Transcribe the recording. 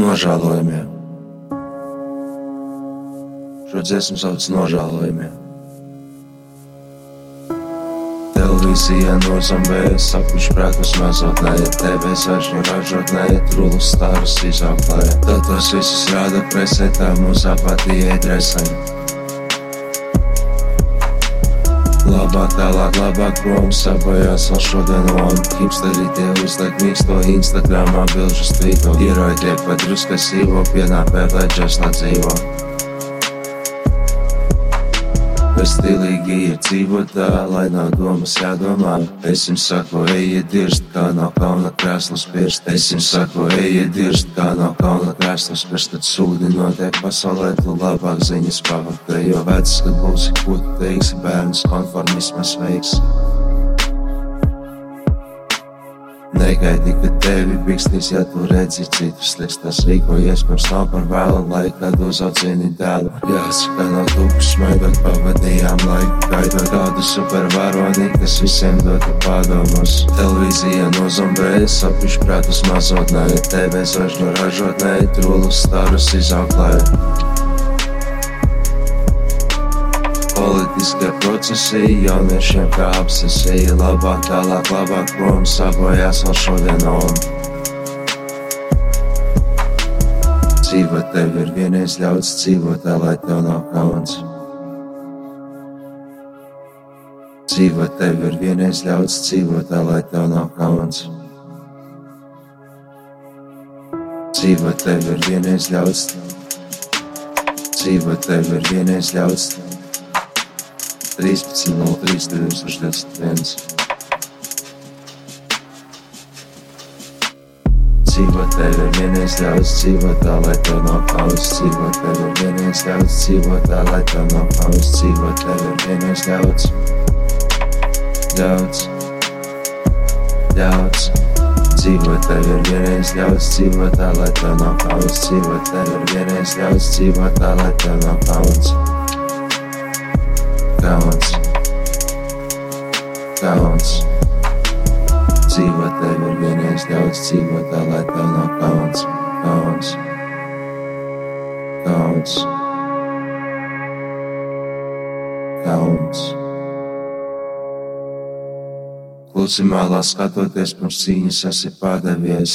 no žēlojumiem. Šo dziesmu sauc no žēlojumiem. Televīzijā nozambējas, sapņu sprēkus mazotnē, ja TV saršņu ražotnē, ja trūlu stārus izauklē. Tad tos visus rāda presē, tā mūs apatijai dresēm. Labāk, tālāk, labāk prom sabojās vēl šodien on. Hipsteri tie uzliek mīksto Instagramā bilžus tvīto. Ieroji tie pat druskai sīvo, pienāpē leģers nādzīvo. Bez stilīgi ir dzīvotā, lai nav domas jādomā. Es jums saku, ejiet dirst, kā nav kauna krēslus pirst. Es jums saku, ejiet dirst, kā nav kauna krēslus pirst. Tad sūdi notiek pasaulē, tu labāk ziņas pavakta. Jo vecs, kad būsi putu teiks, bērns konformismas veiks. Negaidi, ka tevi bikstīs, ja tu redzi citus likstas. Rīkojies, pirms nav par vēlu laiku, kad uzaucini dēlu. Jāsaka, nav tūkus maidot, pavadījām laiku. Gaidot kādu supervaroni, kas visiem dotu pārdomus. Televīzija nozombējas, sapņu prātus mazotnē, ja TV zvaigžņu ražotnē, trūlus starus izauklē. Politiskie procesi jauniešiem kā obsesija. Labāk, tālāk, labāk prom sabojās vēl šodien on. Dzīve tev ir vienreiz ļauts, dzīvotā, lai tev nav kauns. Dzīve tev ir vienreiz ļauts, dzīvotā, lai tev nav kauns. Dzīve tev ir vienreiz ļauts. Dzīve tev ir vienreiz ļauts. 13.03.2021 Dzīvo tev ir vienreiz ļauts, dzīvo tā, lai tev nav kauns. Dzīvo tev ir vienreiz ļauts, dzīvo tā, lai tev nav kauns. Dzīvo tev ir vienreiz ļauts. Ļauts. Ļauts. Dzīvo tev ir vienreiz ļauts, dzīvo tā, lai tev nav kauns. Dzīvo tev ir vienreiz ļauts, dzīvo tā, lai tev nav kauns. Kauns. Dzīvo tev ir vienreiz ļauts, dzīvo tā, lai tev nav kauns. Kauns. Klusi malā skatoties, pirms cīņas esi pārdevies.